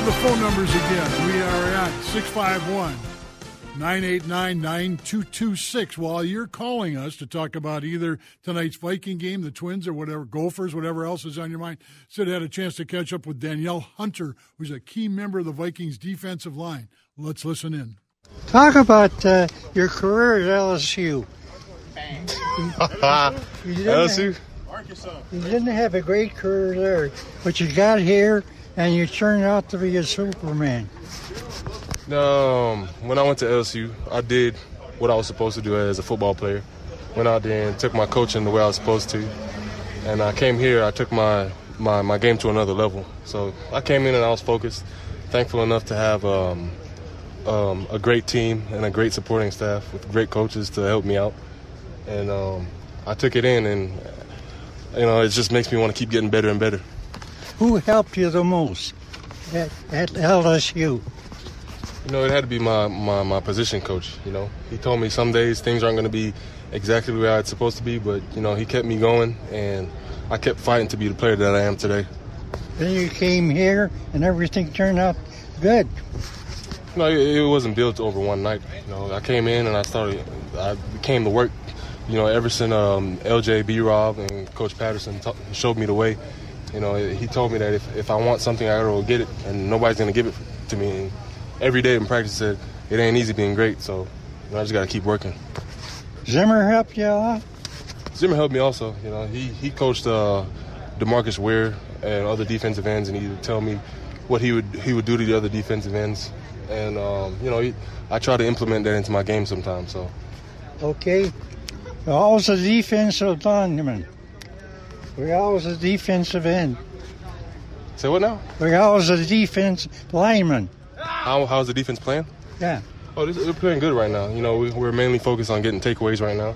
The phone numbers again. We are at 651-989-9226. While you're calling us to talk about either tonight's Viking game, the Twins, or whatever, Gophers, whatever else is on your mind, Sid had a chance to catch up with Danielle Hunter, who's a key member of the Vikings defensive line. Let's listen in. Talk about your career at LSU. LSU? You didn't have a great career there, but you got here. And you turned out to be a Superman. When I went to LSU, I did what I was supposed to do as a football player. Went out there and took my coaching the way I was supposed to. And I came here, I took my game to another level. So I came in and I was focused, thankful enough to have a great team and a great supporting staff with great coaches to help me out. And I took it in, and it just makes me want to keep getting better and better. Who helped you the most at LSU? It had to be my position coach. He told me some days things aren't going to be exactly where I was supposed to be, but, he kept me going, and I kept fighting to be the player that I am today. Then you came here, and everything turned out good. No, it wasn't built over one night. I came in, and I came to work, ever since LJ, B-Rob, and Coach Patterson showed me the way. He told me that if I want something, I will get it, and nobody's going to give it to me. And every day in practice, it ain't easy being great, so I just got to keep working. Zimmer helped you a lot? Zimmer helped me also. He coached DeMarcus Ware and other defensive ends, and he would tell me what he would do to the other defensive ends. And, I try to implement that into my game sometimes. So. Okay. How's the defensive lineman? We're always a defensive end. Say what now? We're always a defense lineman. How's the defense playing? Yeah. Oh, they're playing good right now. We're mainly focused on getting takeaways right now.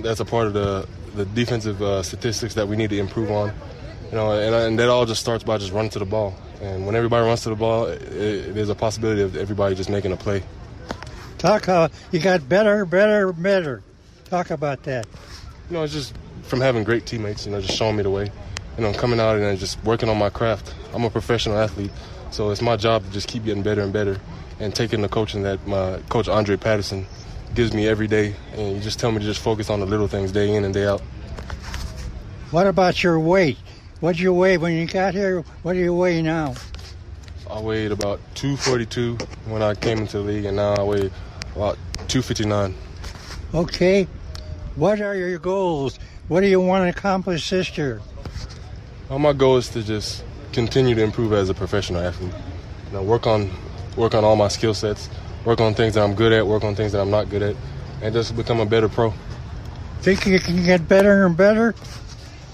That's a part of the defensive statistics that we need to improve on. And that all just starts by just running to the ball. And when everybody runs to the ball, there's a possibility of everybody just making a play. Talk how you got better. Talk about that. It's just from having great teammates, just showing me the way, coming out and just working on my craft. I'm a professional athlete, so it's my job to just keep getting better and better and taking the coaching that my coach Andre Patterson gives me every day, and he just tell me to just focus on the little things day in and day out. What about your weight? What did you weigh when you got here? What do you weigh now? I weighed about 242 when I came into the league, and now I weigh about 259. Okay. What are your goals? What do you want to accomplish this year? Well, my goal is to just continue to improve as a professional athlete. Work on all my skill sets, work on things that I'm good at, work on things that I'm not good at, and just become a better pro. Think you can get better and better?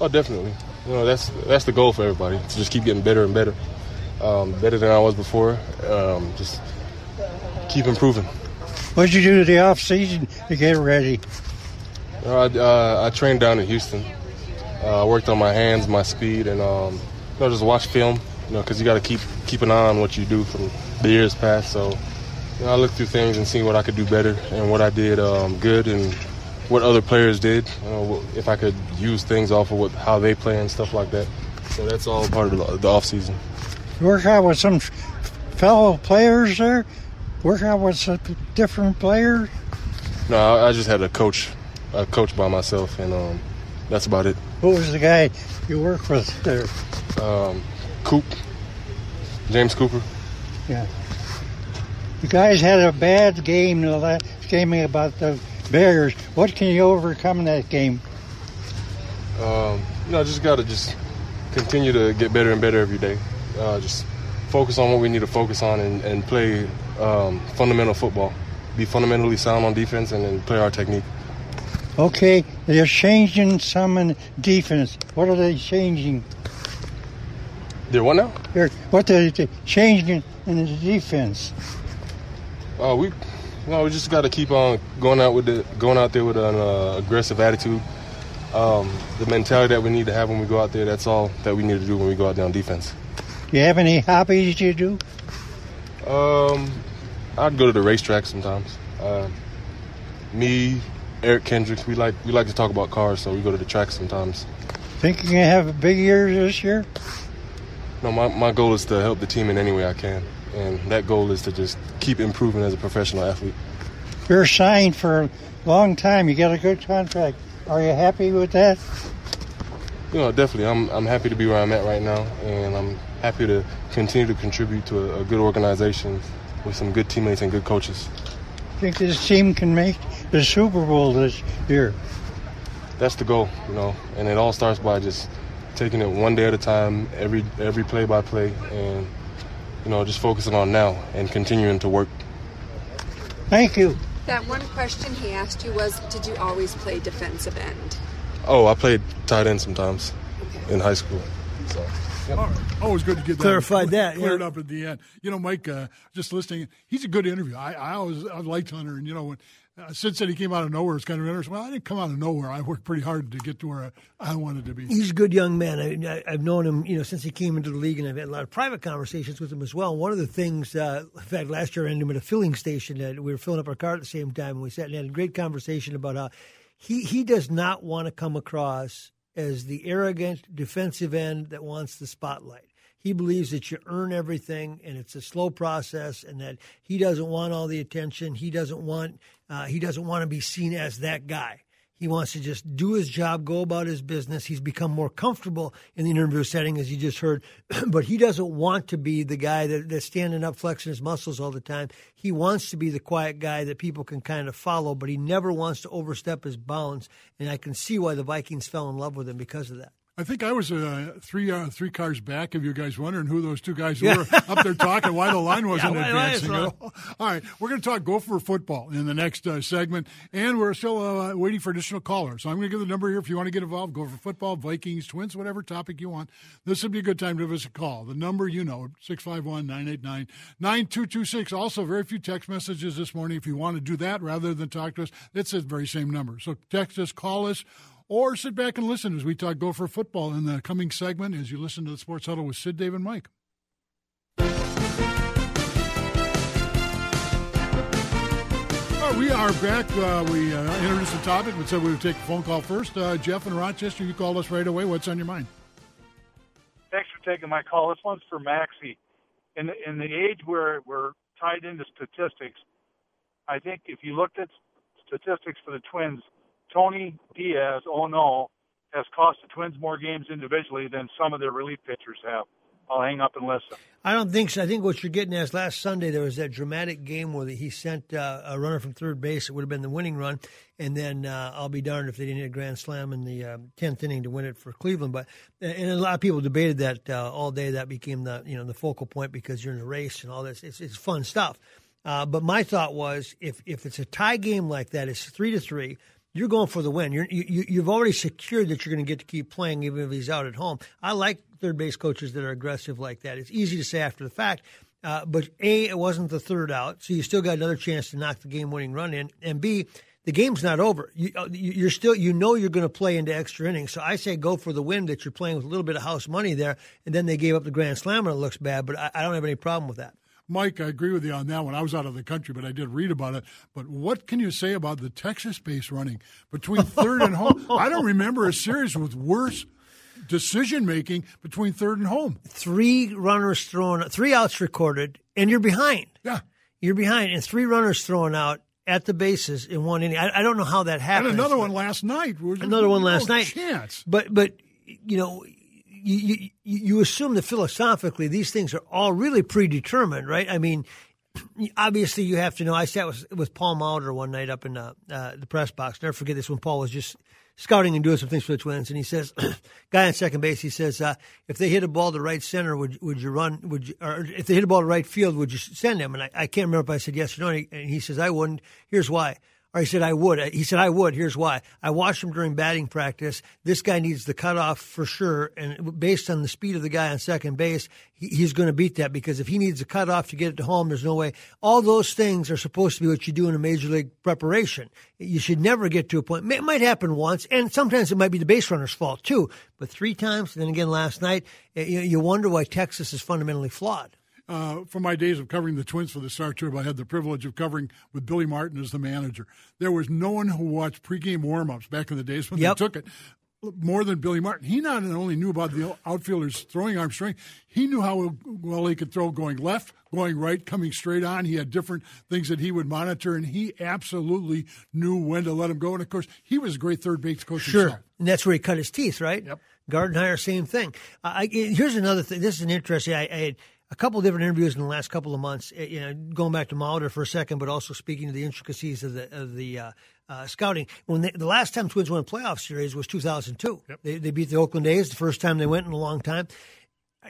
Oh, definitely. That's the goal for everybody, to just keep getting better and better. Better than I was before. Just keep improving. What did you do the off-season to get ready? I trained down in Houston. I worked on my hands, my speed, and just watch film. Because you got to keep an eye on what you do from the years past. So I looked through things and see what I could do better and what I did good and what other players did. If I could use things off of how they play and stuff like that. So that's all part of the off season. You work out with some fellow players there. Work out with some different players. No, I just had a coach. I coach by myself, and that's about it. Who was the guy you worked with there? James Cooper. Yeah. You guys had a bad game in the last game about the barriers. What can you overcome in that game? Just got to continue to get better and better every day. Just focus on what we need to focus on and play fundamental football. Be fundamentally sound on defense and then play our technique. Okay, they're changing some in defense. What are they changing? They're what now? What are they changing in the defense? We just got to keep on going out there with an aggressive attitude. The mentality that we need to have when we go out there, that's all that we need to do when we go out there on defense. Do you have any hobbies you do? I'd go to the racetrack sometimes. Me, Eric Kendricks, we like to talk about cars, so we go to the track sometimes. Think you're going to have a big year this year? No, my goal is to help the team in any way I can, and that goal is to just keep improving as a professional athlete. You're signed for a long time. You got a good contract. Are you happy with that? Definitely. I'm happy to be where I'm at right now, and I'm happy to continue to contribute to a good organization with some good teammates and good coaches. Think this team can make the Super Bowl this year? That's the goal, and it all starts by just taking it one day at a time, every play by play, and, just focusing on now and continuing to work. Thank you. That one question he asked you was, did you always play defensive end? Oh, I played tight end sometimes in high school. So. Yep. All right. Always good to get that clarified cleared up at the end. Mike, just listening, he's a good interview. I liked Hunter, and when since that he came out of nowhere, it's kind of interesting. Well, I didn't come out of nowhere. I worked pretty hard to get to where I wanted to be. He's a good young man. I've known him, since he came into the league, and I've had a lot of private conversations with him as well. One of the things, in fact, last year I ended him at a filling station. We were filling up our car at the same time, and we sat and had a great conversation about how he does not want to come across as the arrogant defensive end that wants the spotlight. He believes that you earn everything, and it's a slow process, and that he doesn't want all the attention. He doesn't want to be seen as that guy. He wants to just do his job, go about his business. He's become more comfortable in the interview setting, as you just heard, but he doesn't want to be the guy that's standing up, flexing his muscles all the time. He wants to be the quiet guy that people can kind of follow, but he never wants to overstep his bounds, and I can see why the Vikings fell in love with him because of that. I think I was three cars back of you guys wondering who those two guys were up there talking, why the line wasn't advancing at all. All right, we're going to talk Gopher football in the next segment, and we're still waiting for additional callers. So I'm going to give the number here if you want to get involved. Gopher football, Vikings, Twins, whatever topic you want. This would be a good time to give us a call. The number 651-989-9226. Also, very few text messages this morning. If you want to do that rather than talk to us, it's the very same number. So text us, call us. Or sit back and listen as we talk Gopher football in the coming segment as you listen to the Sports Huddle with Sid, Dave, and Mike. Well, we are back. We introduced the topic. We said we would take a phone call first. Jeff in Rochester, you called us right away. What's on your mind? Thanks for taking my call. This one's for Maxie. In the age where we're tied into statistics, I think if you looked at statistics for the Twins, Tony Diaz, has cost the Twins more games individually than some of their relief pitchers have. I'll hang up and listen. I don't think so. I think what you're getting at is last Sunday there was that dramatic game where he sent a runner from third base. It would have been the winning run. And then I'll be darned if they didn't hit a grand slam in the 10th inning to win it for Cleveland. And a lot of people debated that all day. That became the focal point because you're in a race and all this. It's fun stuff. But my thought was if it's a tie game like that, it's 3-3. You're going for the win. You've already secured that you're going to get to keep playing even if he's out at home. I like third base coaches that are aggressive like that. It's easy to say after the fact, but A, it wasn't the third out, so you still got another chance to knock the game-winning run in, and B, the game's not over. You're still, you're going to play into extra innings. So I say go for the win that you're playing with a little bit of house money there, and then they gave up the grand slammer. It looks bad, but I don't have any problem with that. Mike, I agree with you on that one. I was out of the country, but I did read about it. But what can you say about the Texas-based running between third and home? I don't remember a series with worse decision-making between third and home. 3 runners thrown, 3 outs recorded, and you're behind. Yeah. You're behind, and 3 runners thrown out. at the bases in one inning. I don't know how that happened. And another one last night. Another one last night. Chance. But you know, you assume that philosophically these things are all really predetermined, right? I mean, obviously you have to know. I sat with Paul Molitor one night up in the press box. Never forget this, when Paul was just scouting and doing some things for the Twins, and he says, guy on second base, he says, if they hit a ball to right center, would you run? Or if they hit a ball to right field, would you send him? And I can't remember if I said yes or no. And he says, I wouldn't. Here's why. Or he said, I would. He said, I would. Here's why. I watched him during batting practice. This guy needs the cutoff for sure. And based on the speed of the guy on second base, he's going to beat that, because if he needs a cutoff to get it to home, there's no way. All those things are supposed to be what you do in a major league preparation. You should never get to a point. It might happen once, and sometimes it might be the base runner's fault too. But three times, and then again last night, you wonder why Texas is fundamentally flawed. For my days of covering the Twins for the Star Tribune, I had the privilege of covering with Billy Martin as the manager. There was no one who watched pregame warm-ups back in the days when they took it more than Billy Martin. He not only knew about the outfielder's throwing arm strength, he knew how well he could throw going left, going right, coming straight on. He had different things that he would monitor, and he absolutely knew when to let him go. And, of course, he was a great third base coach himself. Sure, and that's where he cut his teeth, right? Yep. Gardenhire, same thing. Here's another thing. This is an interesting – I had a couple of different interviews in the last couple of months, you know, going back to Molitor for a second, but also speaking to the intricacies of the scouting. When the last time Twins won a playoff series was 2002. Yep. They beat the Oakland A's, the first time they went in a long time.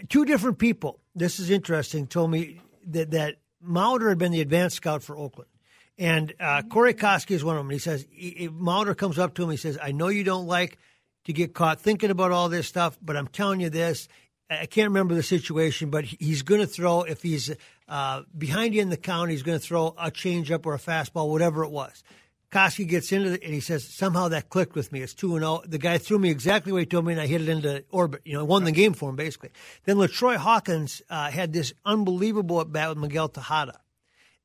Two different people, this is interesting, told me that Molitor had been the advanced scout for Oakland. And Corey Koskie is one of them. He says, Molitor comes up to him, he says, I know you don't like to get caught thinking about all this stuff, but I'm telling you this, I can't remember the situation, but he's going to throw, if he's behind you in the count, he's going to throw a changeup or a fastball, whatever it was. Koskie gets into it, and he says, somehow that clicked with me. It's 2-0. The guy threw me exactly what he told me, and I hit it into orbit. You know, I won the game for him, basically. Then Latroy Hawkins had this unbelievable at-bat with Miguel Tejada.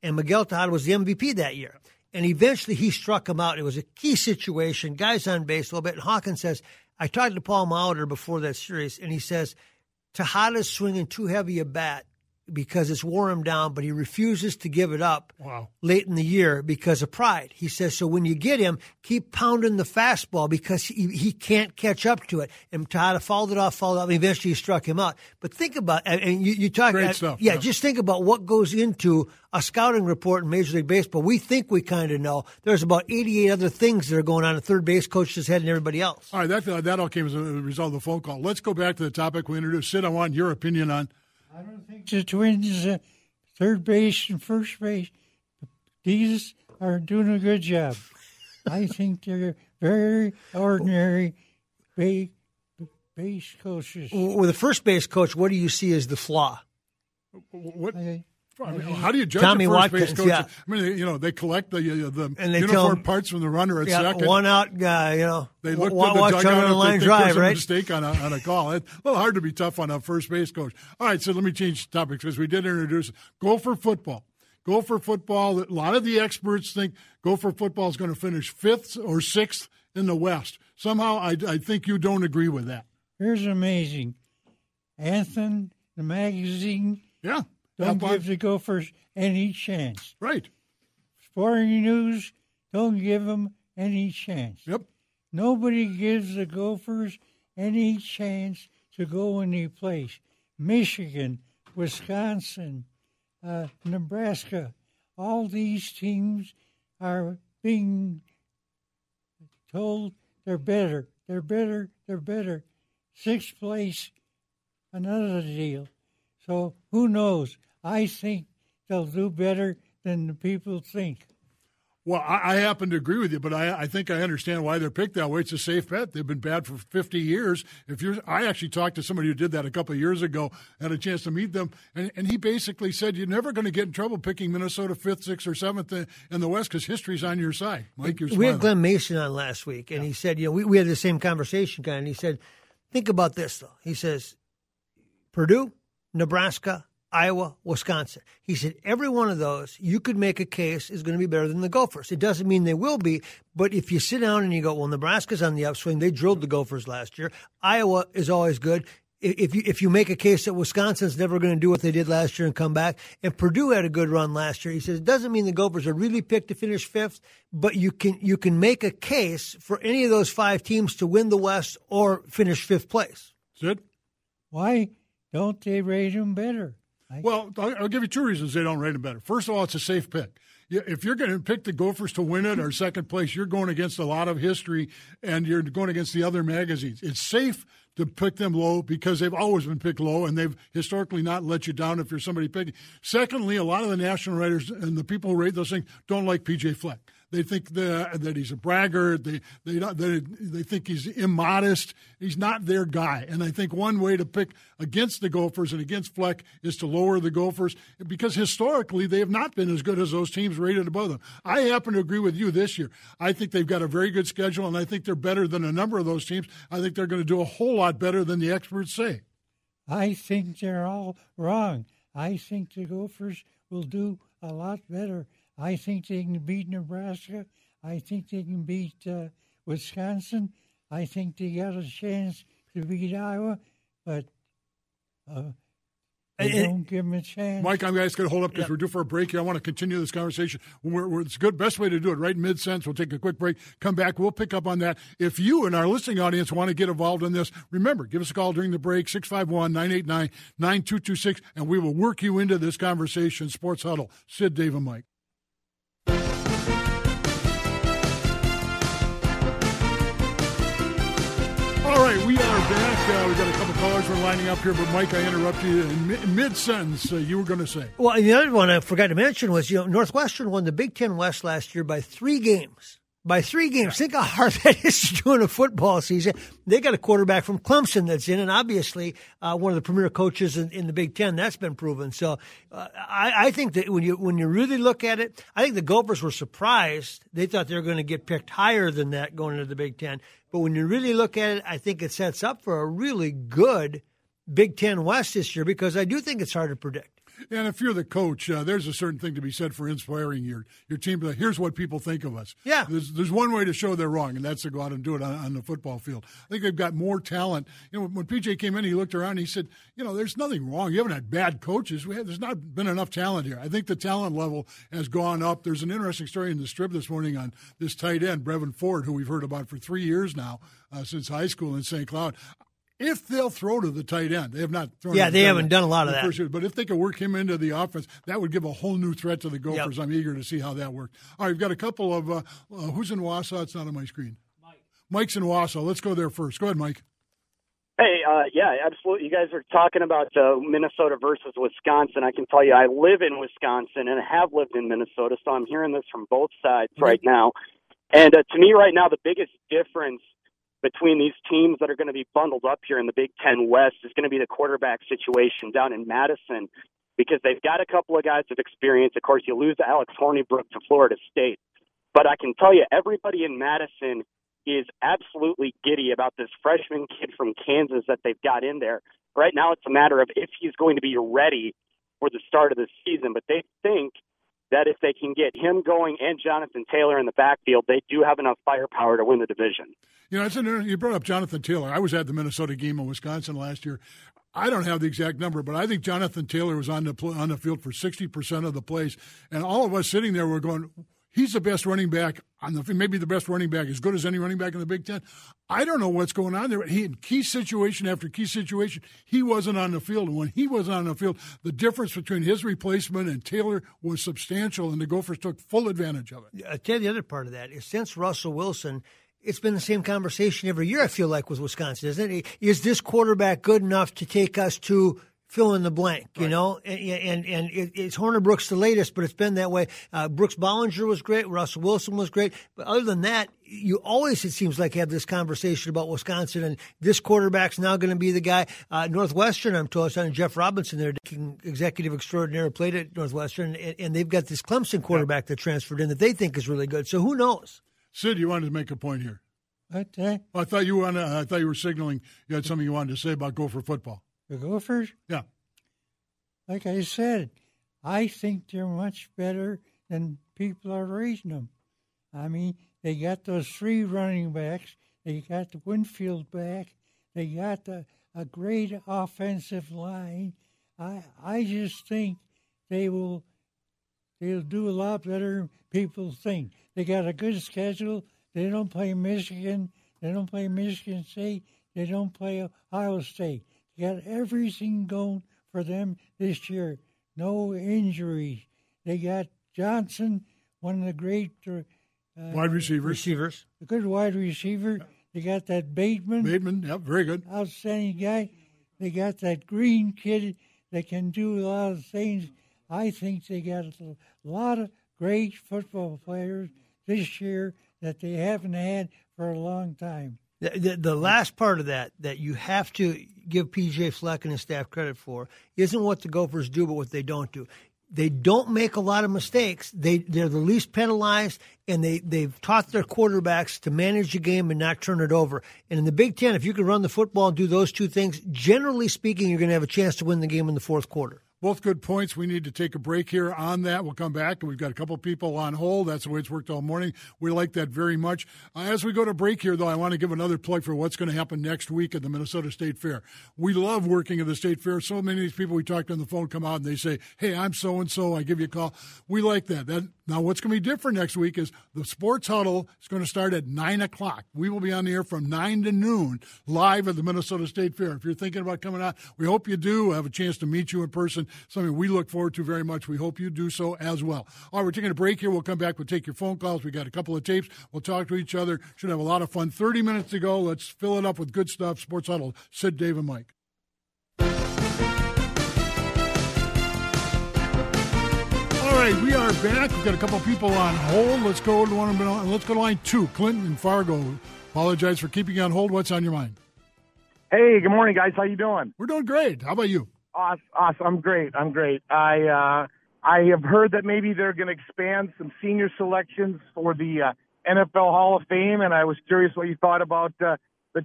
And Miguel Tejada was the MVP that year. And eventually he struck him out. It was a key situation. Guys on base a little bit. And Hawkins says, I talked to Paul Molitor before that series, and he says, Tejada's swinging too heavy a bat because it's wore him down, but he refuses to give it up late in the year because of pride. He says, so when you get him, keep pounding the fastball because he can't catch up to it. And Tejada fouled it off, and eventually he struck him out. But think about – and you talk – great stuff. Yeah, just think about what goes into a scouting report in Major League Baseball. We think we kind of know. There's about 88 other things that are going on in third base coach's head and everybody else. All right, that all came as a result of the phone call. Let's go back to the topic we introduced. Sid, I want your opinion on – I don't think the Twins, third base and first base, these are doing a good job. I think they're very ordinary base coaches. With the first base coach, what do you see as the flaw? What? How do you judge Tommy Watkins, base coach? Yeah. I mean, you know, they collect the uniform parts from the runner at second. One out guy, you know. They look to the dugout and line drive, right? Mistake on a call. It's a little hard to be tough on a first base coach. All right, so let me change topics because we did introduce Gopher football. Gopher football, a lot of the experts think Gopher football is going to finish fifth or sixth in the West. Somehow, I think you don't agree with that. Here's amazing. Anthem, the magazine. Yeah. Don't give the Gophers any chance. Right. Sporting news, don't give them any chance. Yep. Nobody gives the Gophers any chance to go any place. Michigan, Wisconsin, Nebraska, all these teams are being told they're better. Sixth place, another deal. So who knows? I think they'll do better than the people think. Well, I happen to agree with you, but I think I understand why they're picked that way. It's a safe bet. They've been bad for 50 years. I actually talked to somebody who did that a couple of years ago, had a chance to meet them, and he basically said you're never going to get in trouble picking Minnesota 5th, 6th, or 7th in the West because history's on your side. Mike, you're smiling. We had Glenn Mason on last week, and he said, you know, we had the same conversation, guy, and he said, think about this, though. He says, Purdue, Nebraska, Iowa, Wisconsin. He said every one of those you could make a case is going to be better than the Gophers. It doesn't mean they will be, but if you sit down and you go, well, Nebraska's on the upswing. They drilled the Gophers last year. Iowa is always good. if you make a case that Wisconsin's never going to do what they did last year and come back, and Purdue had a good run last year, he says it doesn't mean the Gophers are really picked to finish fifth, but you can make a case for any of those five teams to win the West or finish fifth place. Sid? Why don't they rate them better? Well, I'll give you two reasons they don't rate them better. First of all, it's a safe pick. If you're going to pick the Gophers to win it or second place, you're going against a lot of history and you're going against the other magazines. It's safe to pick them low because they've always been picked low and they've historically not let you down if you're somebody picking. Secondly, a lot of the national writers and the people who rate those things don't like P.J. Fleck. They think that he's a braggart. They think he's immodest. He's not their guy. And I think one way to pick against the Gophers and against Fleck is to lower the Gophers because historically they have not been as good as those teams rated above them. I happen to agree with you this year. I think they've got a very good schedule, and I think they're better than a number of those teams. I think they're going to do a whole lot better than the experts say. I think they're all wrong. I think the Gophers will do a lot better. I think they can beat Nebraska. I think they can beat Wisconsin. I think they got a chance to beat Iowa, but don't give them a chance. Mike, I'm just going to hold up because we're due for a break here. I want to continue this conversation. It's good. Best way to do it, right mid-sentence. We'll take a quick break. Come back. We'll pick up on that. If you and our listening audience want to get involved in this, remember, give us a call during the break, 651-989-9226, and we will work you into this conversation. Sports Huddle. Sid, Dave, and Mike. All right, we are back. We've got a couple callers we're lining up here, but Mike, I interrupt you in mid-sentence. You were going to say. Well, the other one I forgot to mention was, Northwestern won the Big Ten West last year by 3 games. By 3 games. Think how hard that is to do in a football season. They got a quarterback from Clemson that's in, and obviously one of the premier coaches in the Big Ten. That's been proven. So I think that when you really look at it, I think the Gophers were surprised. They thought they were going to get picked higher than that going into the Big Ten. But when you really look at it, I think it sets up for a really good Big Ten West this year because I do think it's hard to predict. And if you're the coach, there's a certain thing to be said for inspiring your team. Here's what people think of us. Yeah. There's one way to show they're wrong, and that's to go out and do it on the football field. I think they've got more talent. When P.J. came in, he looked around and he said, there's nothing wrong. You haven't had bad coaches. There's not been enough talent here. I think the talent level has gone up. There's an interesting story in the Strip this morning on this tight end, Brevin Ford, who we've heard about for 3 years now since high school in St. Cloud. If they'll throw to the tight end, they have not thrown. Yeah, they haven't done a lot of that. Year, but if they could work him into the offense, that would give a whole new threat to the Gophers. Yep. I'm eager to see how that works. All right, we've got a couple of who's in Wausau? It's not on my screen. Mike's in Wausau. Let's go there first. Go ahead, Mike. Hey, yeah, absolutely. You guys are talking about Minnesota versus Wisconsin. I can tell you, I live in Wisconsin and have lived in Minnesota, so I'm hearing this from both sides right now. And to me, right now, the biggest difference between these teams that are going to be bundled up here in the Big Ten West is going to be the quarterback situation down in Madison because they've got a couple of guys with experience. Of course, you lose to Alex Hornibrook to Florida State. But I can tell you, everybody in Madison is absolutely giddy about this freshman kid from Kansas that they've got in there. Right now, it's a matter of if he's going to be ready for the start of the season. But they think that if they can get him going and Jonathan Taylor in the backfield, they do have enough firepower to win the division. You brought up Jonathan Taylor. I was at the Minnesota game in Wisconsin last year. I don't have the exact number, but I think Jonathan Taylor was on the field for 60% of the plays, and all of us sitting there were going, he's the best running back on the maybe the best running back, as good as any running back in the Big Ten. I don't know what's going on there. He in key situation after key situation, he wasn't on the field. And when he wasn't on the field, the difference between his replacement and Taylor was substantial, and the Gophers took full advantage of it. I'll tell you the other part of that is since Russell Wilson, it's been the same conversation every year, I feel like, with Wisconsin, isn't it? Is this quarterback good enough to take us to fill in the blank, you know? And it's Hornibrook's the latest, but it's been that way. Brooks Bollinger was great. Russell Wilson was great. But other than that, you always, it seems like, have this conversation about Wisconsin, and this quarterback's now going to be the guy. Northwestern, I'm told, and Jeff Robinson, their executive extraordinaire, played at Northwestern, and they've got this Clemson quarterback that transferred in that they think is really good. So who knows? Sid, you wanted to make a point here. Okay. I thought you wanted. I thought you were signaling you had something you wanted to say about Gopher football. The Gophers? Yeah. Like I said, I think they're much better than people are raising them. I mean, they got those 3 running backs. They got the Winfield back. They got a great offensive line. I just think they'll do a lot better. People think they got a good schedule. They don't play Michigan. They don't play Michigan State. They don't play Ohio State. They got everything going for them this year. No injuries. They got Johnson, one of the great wide receivers. A good wide receiver. Yeah. They got that Bateman. Bateman, very good. Outstanding guy. They got that Green kid that can do a lot of things. I think they got a lot of great football players this year that they haven't had for a long time. The last part of that you have to give P.J. Fleck and his staff credit for, isn't what the Gophers do, but what they don't do. They don't make a lot of mistakes. They're the least penalized, and they've taught their quarterbacks to manage the game and not turn it over. And in the Big Ten, if you can run the football and do those two things, generally speaking, you're going to have a chance to win the game in the fourth quarter. Both good points. We need to take a break here on that. We'll come back. We've got a couple of people on hold. That's the way it's worked all morning. We like that very much. As we go to break here, though, I want to give another plug for what's going to happen next week at the Minnesota State Fair. We love working at the State Fair. So many of these people we talked to on the phone come out and they say, hey, I'm so-and-so. I give you a call. We like that. Now, what's going to be different next week is the sports huddle is going to start at 9 o'clock. We will be on the air from 9 to noon live at the Minnesota State Fair. If you're thinking about coming out, we hope you do. We'll have a chance to meet you in person. Something we look forward to very much. We hope you do so as well. All right, we're taking a break here. We'll come back. We'll take your phone calls. We got a couple of tapes. We'll talk to each other. Should have a lot of fun. 30 minutes to go. Let's fill it up with good stuff. Sports Huddle. Sid, Dave, and Mike. All right, we are back. We've got a couple of people on hold. Let's go to one. Let's go to line two. Clinton in Fargo. Apologize for keeping you on hold. What's on your mind? Hey, good morning, guys. How you doing? We're doing great. How about you? Awesome. I'm great. I have heard that maybe they're going to expand some senior selections for the NFL Hall of Fame, and I was curious what you thought about the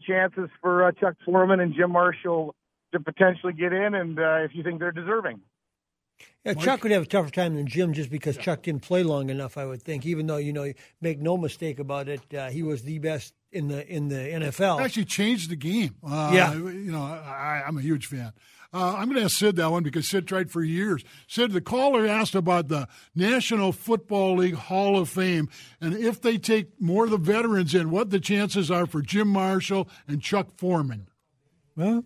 chances for Chuck Foreman and Jim Marshall to potentially get in, and if you think they're deserving. Yeah, Chuck would have a tougher time than Jim just because Chuck didn't play long enough, I would think, even though, make no mistake about it, he was the best in the NFL. Actually changed the game. I'm a huge fan. I'm going to ask Sid that one because Sid tried for years. Sid, the caller asked about the National Football League Hall of Fame, and if they take more of the veterans in, what the chances are for Jim Marshall and Chuck Foreman. Well,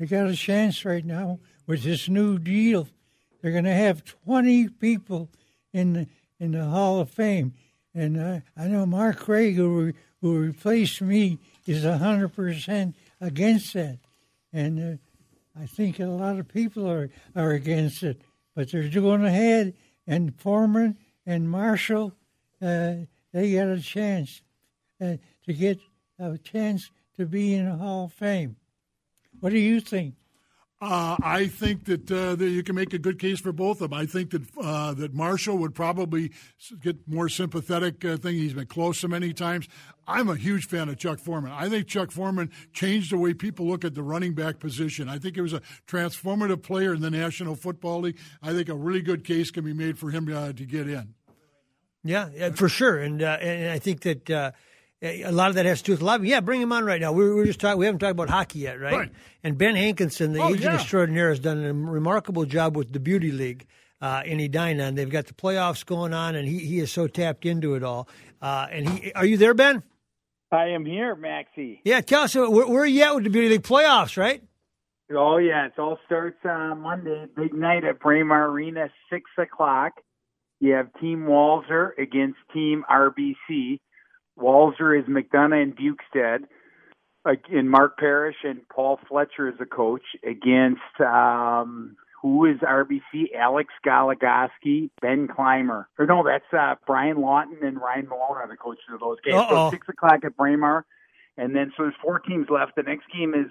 they got a chance right now with this new deal. They're going to have 20 people in the Hall of Fame. And I know Mark Craig, who replaced me, is 100% against that. And I think a lot of people are against it. But they're going ahead, and Foreman and Marshall, they got a chance to get a chance to be in the Hall of Fame. What do you think? I think that you can make a good case for both of them. I think that Marshall would probably get more sympathetic thing. He's been close so many times. I'm a huge fan of Chuck Foreman. I think Chuck Foreman changed the way people look at the running back position. I think he was a transformative player in the National Football League. I think a really good case can be made for him to get in. Yeah, for sure. And I think that a lot of that has to do with lobbying. Yeah, bring him on right now. We're just talking. We haven't talked about hockey yet, right? And Ben Hankinson, the agent extraordinaire, has done a remarkable job with the Beauty League in Edina, and they've got the playoffs going on, and he is so tapped into it all. Are you there, Ben? I am here, Maxie. Yeah, tell us where are you at with the Beauty League playoffs, right? Oh yeah, it all starts on Monday, big night at Braemar Arena, 6:00. You have Team Walzer against Team RBC. Walzer is McDonough and Bukestead, and Mark Parrish and Paul Fletcher is the coach, against who is RBC? Alex Goligoski, Ben Clymer. Or no, that's Brian Lawton and Ryan Malone are the coaches of those games. So 6:00 at Braemar, and then so there's 4 teams left. The next game is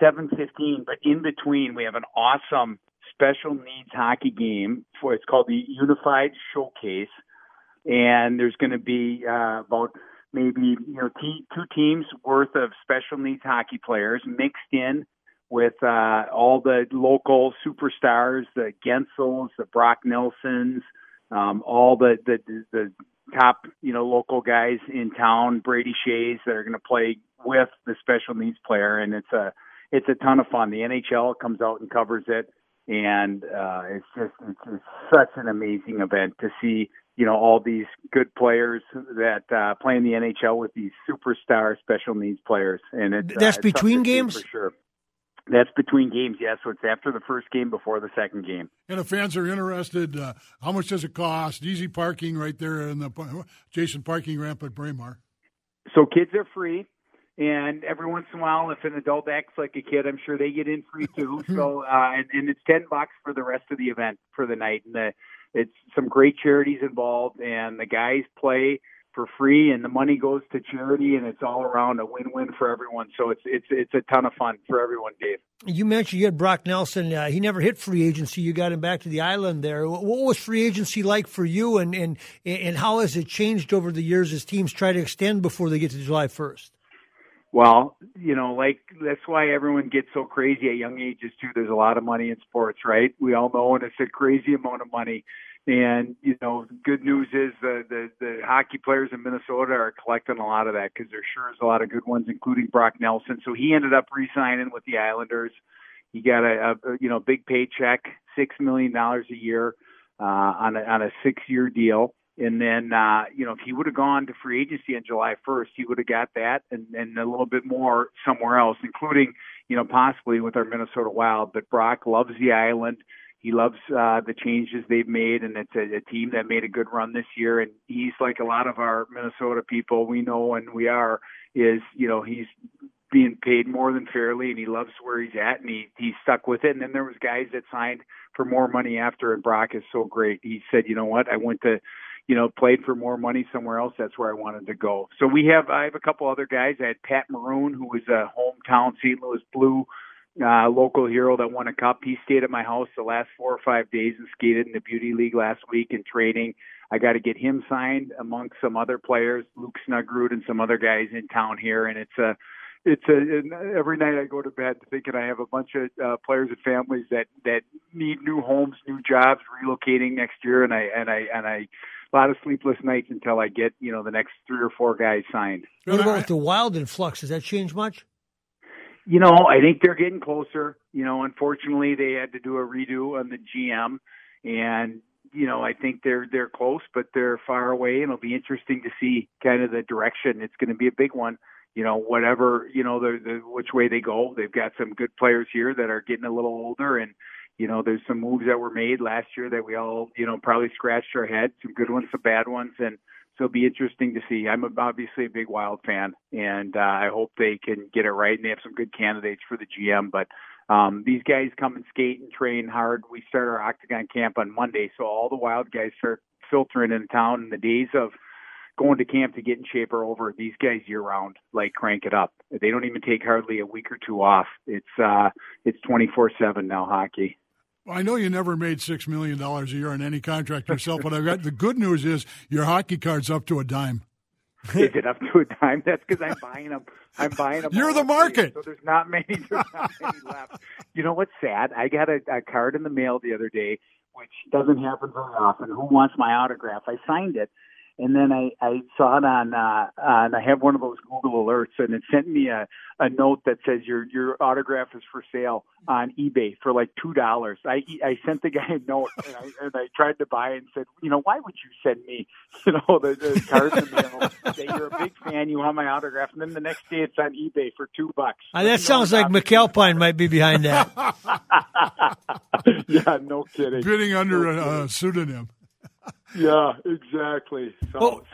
7:15, but in between we have an awesome special needs hockey game. It's called the Unified Showcase. And there's going to be about maybe 2 teams worth of special needs hockey players mixed in with all the local superstars, the Gensels, the Brock Nelsons, all the top local guys in town, Brady Shays, that are going to play with the special needs player. And it's a it's a ton of fun. The NHL comes out and covers it, and it's such an amazing event to see, you know, all these good players that play in the NHL with these superstar special needs players. And that's between games? For sure. That's between games, yes. So it's after the first game, before the second game. And if fans are interested, how much does it cost? Easy parking right there in the Jason parking ramp at Braemar. So kids are free, and every once in a while, if an adult acts like a kid, I'm sure they get in free too. So and it's $10 for the rest of the event for the night, and it's some great charities involved, and the guys play for free, and the money goes to charity, and it's all around a win-win for everyone. So it's a ton of fun for everyone, Dave. You mentioned you had Brock Nelson. He never hit free agency. You got him back to the island there. What was free agency like for you, and how has it changed over the years as teams try to extend before they get to July 1st? Well, you know, like, that's why everyone gets so crazy at young ages, too. There's a lot of money in sports, right? We all know, and it's a crazy amount of money. And, you know, good news is the hockey players in Minnesota are collecting a lot of that, because there sure is a lot of good ones, including Brock Nelson. So he ended up re-signing with the Islanders. He got a you know, big paycheck, $6 million a year on a 6-year deal. And then, you know, if he would have gone to free agency on July 1st, he would have got that and a little bit more somewhere else, including, you know, possibly with our Minnesota Wild. But Brock loves the island. He loves the changes they've made, and it's a team that made a good run this year. And he's like a lot of our Minnesota people we know, and we are, is, you know, he's being paid more than fairly, and he loves where he's at, and he stuck with it. And then there was guys that signed for more money after, and Brock is so great. He said, you know what, I went to, you know, played for more money somewhere else. That's where I wanted to go. So I have a couple other guys. I had Pat Maroon, who was a hometown St. Louis Blue local hero that won a cup. He stayed at my house the last 4 or 5 days and skated in the Beauty League last week in training. I got to get him signed amongst some other players, Luke Snugrud and some other guys in town here. And every night I go to bed thinking I have a bunch of players and families that need new homes, new jobs, relocating next year. And I, a lot of sleepless nights until I get, you know, the next 3 or 4 guys signed. What about with the Wild influx? Has that changed much? You know, I think they're getting closer. You know, unfortunately, they had to do a redo on the GM, and, you know, I think they're close, but they're far away, and it'll be interesting to see kind of the direction. It's going to be a big one. You know, whatever, you know, which way they go. They've got some good players here that are getting a little older, and, you know, there's some moves that were made last year that we all, you know, probably scratched our head, some good ones, some bad ones, and so it'll be interesting to see. I'm obviously a big Wild fan, and I hope they can get it right, and they have some good candidates for the GM, but these guys come and skate and train hard. We start our Octagon camp on Monday, so all the Wild guys start filtering in town, and the days of going to camp to get in shape or over. These guys year-round, like, crank it up. They don't even take hardly a week or two off. It's 24/7 now, hockey. Well, I know you never made $6 million a year on any contract yourself, but the good news is your hockey card's up to a dime. Is it up to a dime? That's because I'm buying them. You're the market. So there's not many left. You know what's sad? I got a card in the mail the other day, which doesn't happen very often. Who wants my autograph? I signed it. And then I saw it on I have one of those Google alerts, and it sent me a note that says your autograph is for sale on eBay for like $2. I sent the guy a note, and I tried to buy it and said, you know, why would you send me, you know, the cards in the mail that you're a big fan, you want my autograph, and then the next day it's on eBay for $2. That sounds like McAlpine might be behind that. Yeah, no kidding. Bidding under a pseudonym. Yeah, exactly. So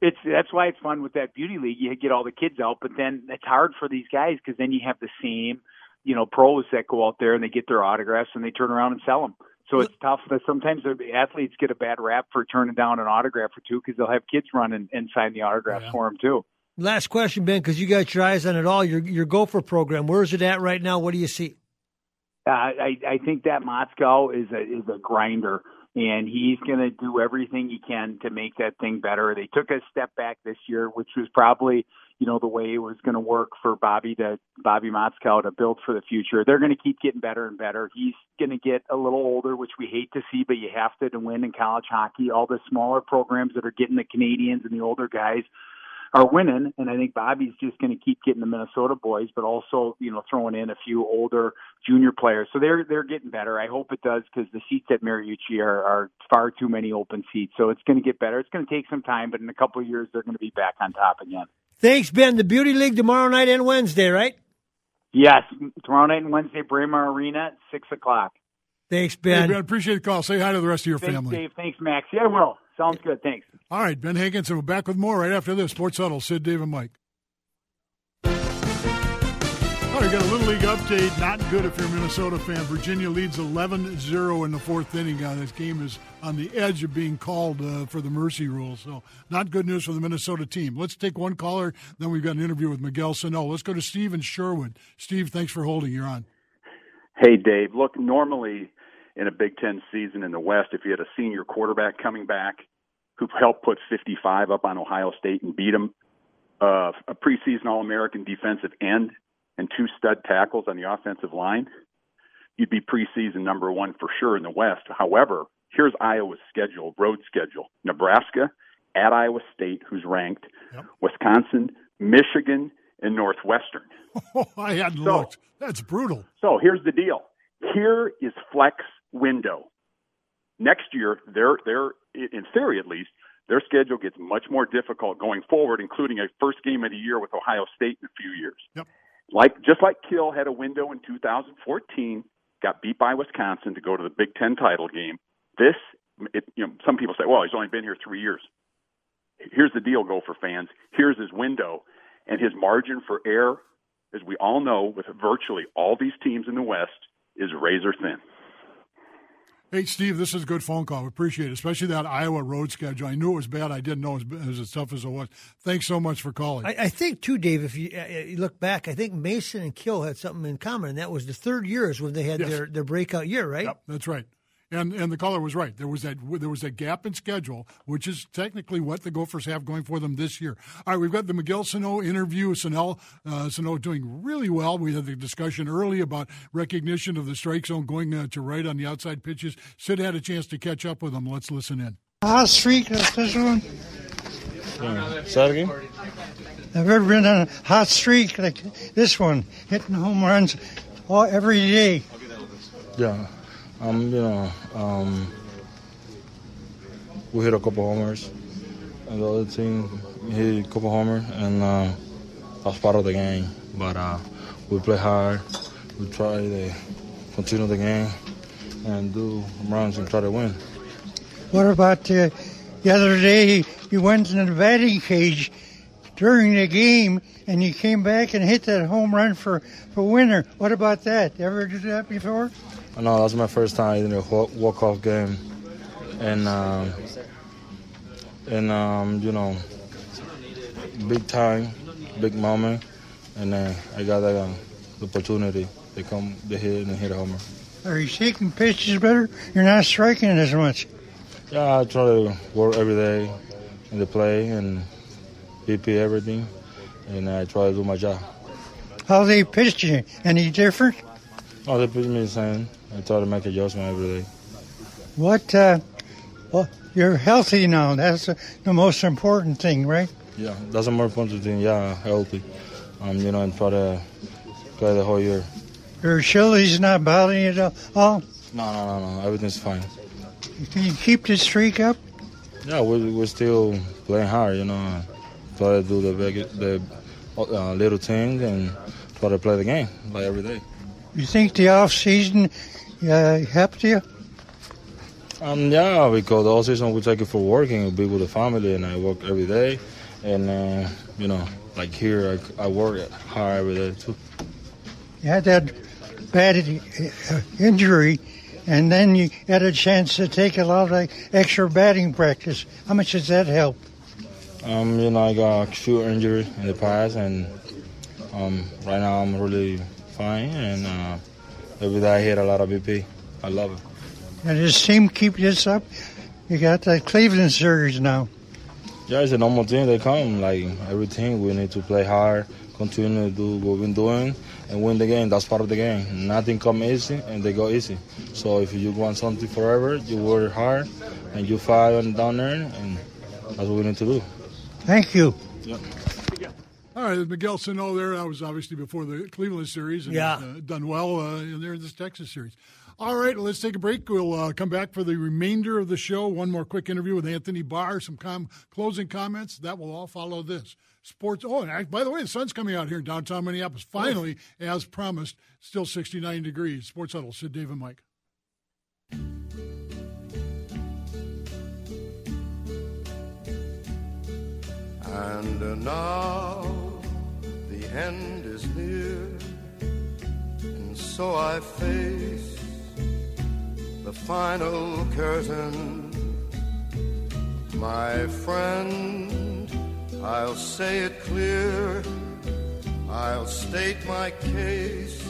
it's that's why it's fun with that Beauty League. You get all the kids out, but then it's hard for these guys because then you have the same, you know, pros that go out there and they get their autographs and they turn around and sell them. So it's tough. That sometimes the athletes get a bad rap for turning down an autograph or two because they'll have kids run and sign the autographs for them too. Last question, Ben, because you got your eyes on it all. Your Gopher program, where is it at right now? What do you see? I think that Moscow is a grinder. And he's going to do everything he can to make that thing better. They took a step back this year, which was probably, you know, the way it was going to work for Bobby Moscow to build for the future. They're going to keep getting better and better. He's going to get a little older, which we hate to see, but you have to win in college hockey. All the smaller programs that are getting the Canadians and the older guys are winning. And I think Bobby's just going to keep getting the Minnesota boys, but also, you know, throwing in a few older junior players. So they're getting better. I hope it does, because the seats at Mariucci are far too many open seats. So it's going to get better. It's going to take some time, but in a couple of years, they're going to be back on top again. Thanks, Ben. The Beauty League tomorrow night and Wednesday, right? Yes. Tomorrow night and Wednesday, Braemar Arena, 6 o'clock. Thanks, Ben. Hey, Ben, appreciate the call. Say hi to the rest of your family. Dave. Thanks, Max. Yeah, I will. Sounds good. Thanks. All right, Ben Hankinson. We're back with more right after this. Sports Huddle, Sid, Dave, and Mike. All right, we got a Little League update. Not good if you're a Minnesota fan. Virginia leads 11-0 in the fourth inning. This game is on the edge of being called for the mercy rule. So not good news for the Minnesota team. Let's take one caller, then we've got an interview with Miguel Sano. Let's go to Steve in Sherwood. Steve, thanks for holding. You're on. Hey, Dave. Look, normally in a Big Ten season in the West, if you had a senior quarterback coming back who helped put 55 up on Ohio State and beat them, a preseason All-American defensive end, and two stud tackles on the offensive line, you'd be preseason number one for sure in the West. However, here's Iowa's schedule, road schedule. Nebraska, at Iowa State, who's ranked, Wisconsin, Michigan, and Northwestern. Oh, I hadn't looked. That's brutal. So here's the deal. Here is Fleck's window. Next year, they're in theory at least, their schedule gets much more difficult going forward, including a first game of the year with Ohio State in a few years. Yep. Just like Kill had a window in 2014, got beat by Wisconsin to go to the Big Ten title game. Some people say, well, he's only been here 3 years. Here's the deal, Gopher fans. Here's his window. And his margin for error, as we all know, with virtually all these teams in the West, is razor thin. Hey, Steve, this is a good phone call. We appreciate it, especially that Iowa road schedule. I knew it was bad. I didn't know it was as tough as it was. Thanks so much for calling. I think, too, Dave, if you look back, I think Mason and Kill had something in common, and that was the third year is when they had their breakout year, right? Yep, that's right. And the caller was right. There was that gap in schedule, which is technically what the Gophers have going for them this year. All right, we've got the Miguel Sano interview. Sano doing really well. We had the discussion early about recognition of the strike zone going to right on the outside pitches. Sid had a chance to catch up with him. Let's listen in. Hot streak, official one. Say that again? I've ever been on a hot streak like this one, hitting home runs every day. Yeah. We hit a couple homers, and the other team hit a couple homers, and that's part of the game. But we play hard, we try to continue the game and do runs and try to win. What about the other day you went in the batting cage during the game and you came back and hit that home run for winner? What about that? Ever did that before? No, that was my first time in a walk-off game, and big time, big moment, and then I got that opportunity. They hit a homer. Are you taking pitches better? You're not striking it as much. Yeah, I try to work every day in the play and BP everything, and I try to do my job. How they pitched you? Any different? Oh, they pitched me the same. I try to make adjustment every day. You're healthy now. That's the most important thing, right? Yeah, that's the most important thing. Yeah, healthy. And try to play the whole year. Your Achilles not bothering you at all? No. Everything's fine. Can you keep the streak up? Yeah, we're still playing hard. Try to do the little things and try to play the game like every day. You think the off season helped you? Yeah, because the off season we take it for working, be with the family, and I work every day. And here I work hard every day too. You had that bad injury, and then you had a chance to take a lot of extra batting practice. How much does that help? I got a few injuries in the past, and right now I'm really fine, and every day I hit a lot of BP. I love it. And this team keep this up? You got the Cleveland series now. Yeah, it's a normal thing. They come. Every team, we need to play hard, continue to do what we've been doing, and win the game. That's part of the game. Nothing come easy, and they go easy. So if you want something forever, you work hard, and you fight on down there, and that's what we need to do. Thank you. Yep. All right, Miguel Sano there. That was obviously before the Cleveland series. And yeah. Done well there in this Texas series. All right, let's take a break. We'll come back for the remainder of the show. One more quick interview with Anthony Barr, some closing comments. That will all follow this. Sports. Oh, and by the way, the sun's coming out here in downtown Minneapolis. Finally, as promised, still 69 degrees. Sports Huddle, Sid, Dave, and Mike. And now the end is near, and so I face the final curtain. My friend, I'll say it clear, I'll state my case,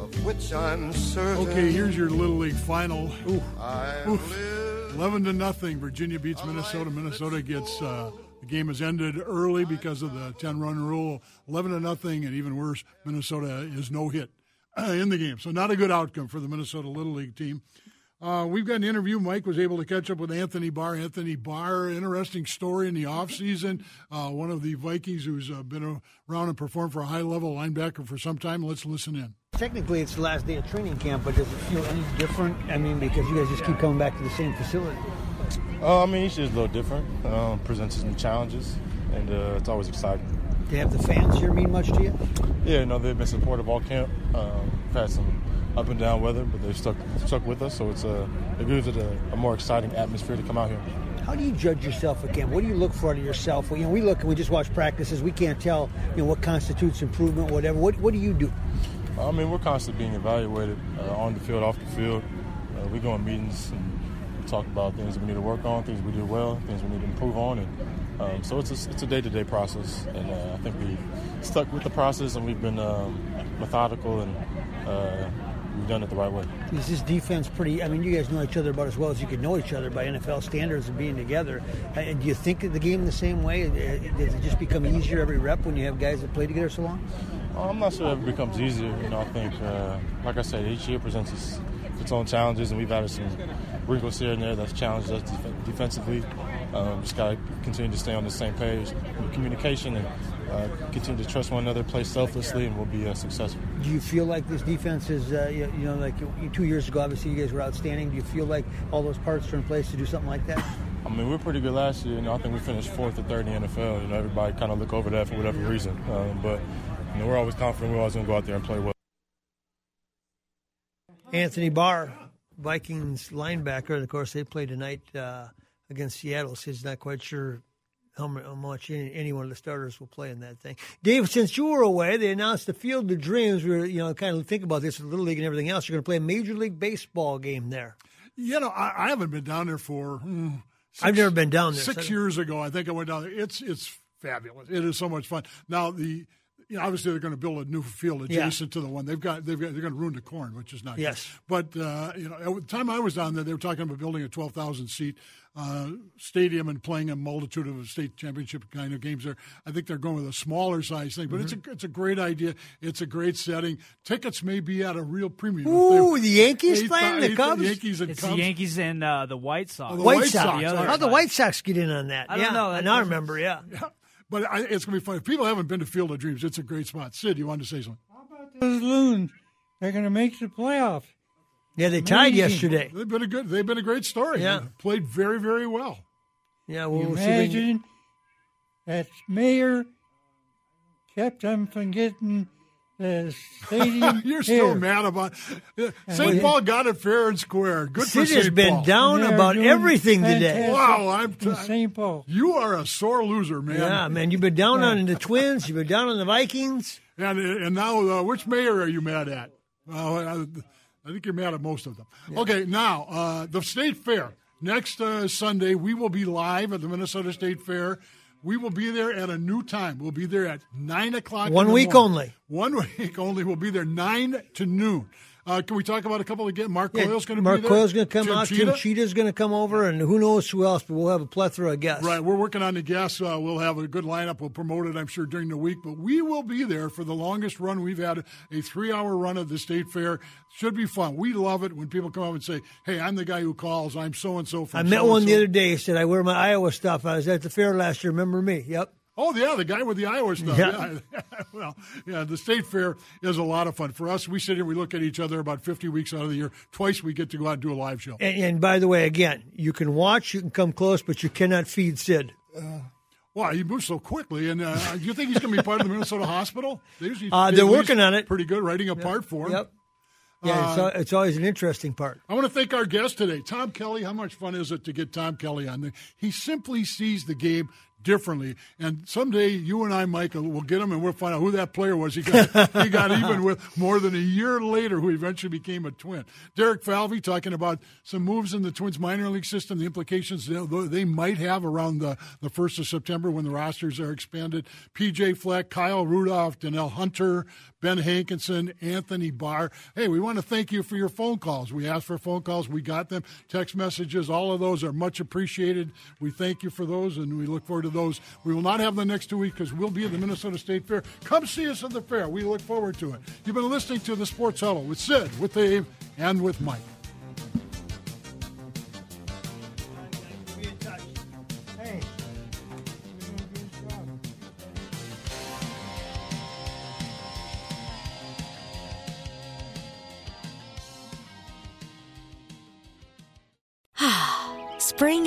of which I'm certain. Okay, here's your Little League final. Oof. 11-0, Virginia beats Minnesota. Minnesota gets... The game has ended early because of the 10-run rule. 11-0, and even worse, Minnesota is no hit in the game. So not a good outcome for the Minnesota Little League team. We've got an interview. Mike was able to catch up with Anthony Barr. Anthony Barr, interesting story in the offseason. One of the Vikings who's been around and performed for a high-level linebacker for some time. Let's listen in. Technically, it's the last day of training camp, but does it feel any different? I mean, because you guys just keep coming back to the same facility. I mean, each year's a little different. Presents some challenges, and it's always exciting. Do you have the fans here mean much to you? Yeah, no, they've been supportive all camp. We've had some up and down weather, but they've stuck with us, so it gives it a more exciting atmosphere to come out here. How do you judge yourself at camp? What do you look for out of yourself? Well, you know, we look and we just watch practices. We can't tell, you know, what constitutes improvement, whatever. What do you do? I mean, we're constantly being evaluated on the field, off the field. We go in meetings and talk about things we need to work on, things we do well, things we need to improve on, and so it's a day-to-day process, and I think we stuck with the process, and we've been methodical, and we've done it the right way. Is this defense pretty, I mean, you guys know each other about as well as you could know each other by NFL standards and being together. Do you think of the game the same way? Does it just become easier every rep when you have guys that play together so long? I'm not sure it becomes easier. You know, I think, like I said, each year presents its own challenges, and we've had some wrinkles here and there that's challenged us defensively. Just got to continue to stay on the same page with communication and continue to trust one another, play selflessly, and we'll be successful. Do you feel like this defense is, like 2 years ago, obviously you guys were outstanding. Do you feel like all those parts are in place to do something like that? I mean, we were pretty good last year. You know, I think we finished fourth or third in the NFL. You know, everybody kind of look over that for whatever reason. But, you know, we're always confident. We're always going to go out there and play well. Anthony Barr, Vikings linebacker, and of course they play tonight against Seattle, so he's not quite sure how much any one of the starters will play in that thing. Dave, since you were away, they announced the Field of Dreams. We were, you know, kind of think about this with Little League and everything else. You're going to play a Major League Baseball game there. You know, I haven't been down there for I've never been down there. 6 years ago, I think I went down there. It's fabulous. It is so much fun. Now, you know, obviously, they're going to build a new field adjacent to the one they've got. They're going to ruin the corn, which is not good. But at the time I was down there, they were talking about building a 12,000-seat stadium and playing a multitude of state championship kind of games there. I think they're going with a smaller size thing, but it's a great idea. It's a great setting. Tickets may be at a real premium. Ooh, the Yankees playing the Cubs. The Yankees and the White Sox. Oh, the White Sox. How the White Sox get in on that? I don't know. I remember. Yeah. But it's going to be fun. If people haven't been to Field of Dreams, it's a great spot. Sid, you wanted to say something? How about those loons? They're going to make the playoffs. Yeah, they tied yesterday. They've been a great story. Yeah. They played very, very well. Yeah, we'll imagine that mayor kept them from getting the stadium. You're still mad about it. St. Paul got it fair and square. Good for St. Paul. Sid has been down about everything today. Wow, I'm St. Paul. You are a sore loser, man. Yeah, man. You've been down on the Twins. You've been down on the Vikings. And now, which mayor are you mad at? I think you're mad at most of them. Yeah. Okay, now, the State Fair. Next Sunday, we will be live at the Minnesota State Fair. We will be there at a new time. We'll be there at 9 o'clock. 1 week only. 1 week only. We'll be there 9 to noon. Can we talk about a couple again? Mark Coyle's going to be there. Mark Coyle's going to come out. Tim Cheetah's going to come over. And who knows who else, but we'll have a plethora of guests. Right. We're working on the guests. We'll have a good lineup. We'll promote it, I'm sure, during the week. But we will be there for the longest run. We've had a 3-hour run of the State Fair. Should be fun. We love it when people come up and say, hey, I'm the guy who calls. I'm so-and-so from I met so-and-so. One the other day. He said, I wear my Iowa stuff. I was at the fair last year. Remember me? Yep. Oh, yeah, the guy with the Iowa stuff. Yeah. Well, yeah, the State Fair is a lot of fun. For us, we sit here, we look at each other about 50 weeks out of the year. Twice we get to go out and do a live show. And by the way, again, you can watch, you can come close, but you cannot feed Sid. Wow, he moves so quickly. And do you think he's going to be part of the Minnesota Hospital? They're working on it. Pretty good, writing a part for him. Yep. Yeah, it's always an interesting part. I want to thank our guest today, Tom Kelly. How much fun is it to get Tom Kelly on there? He simply sees the game differently. And someday you and I, Michael, will get him and we'll find out who that player was. He got even with more than a year later, who eventually became a Twin. Derek Falvey talking about some moves in the Twins minor league system, the implications they might have around the 1st of September when the rosters are expanded. P.J. Fleck, Kyle Rudolph, Danielle Hunter, Ben Hankinson, Anthony Barr. Hey, we want to thank you for your phone calls. We asked for phone calls. We got them. Text messages, all of those are much appreciated. We thank you for those, and we look forward to those. We will not have them next 2 weeks because we'll be at the Minnesota State Fair. Come see us at the fair. We look forward to it. You've been listening to The Sports Huddle with Sid, with Dave, and with Mike. Spring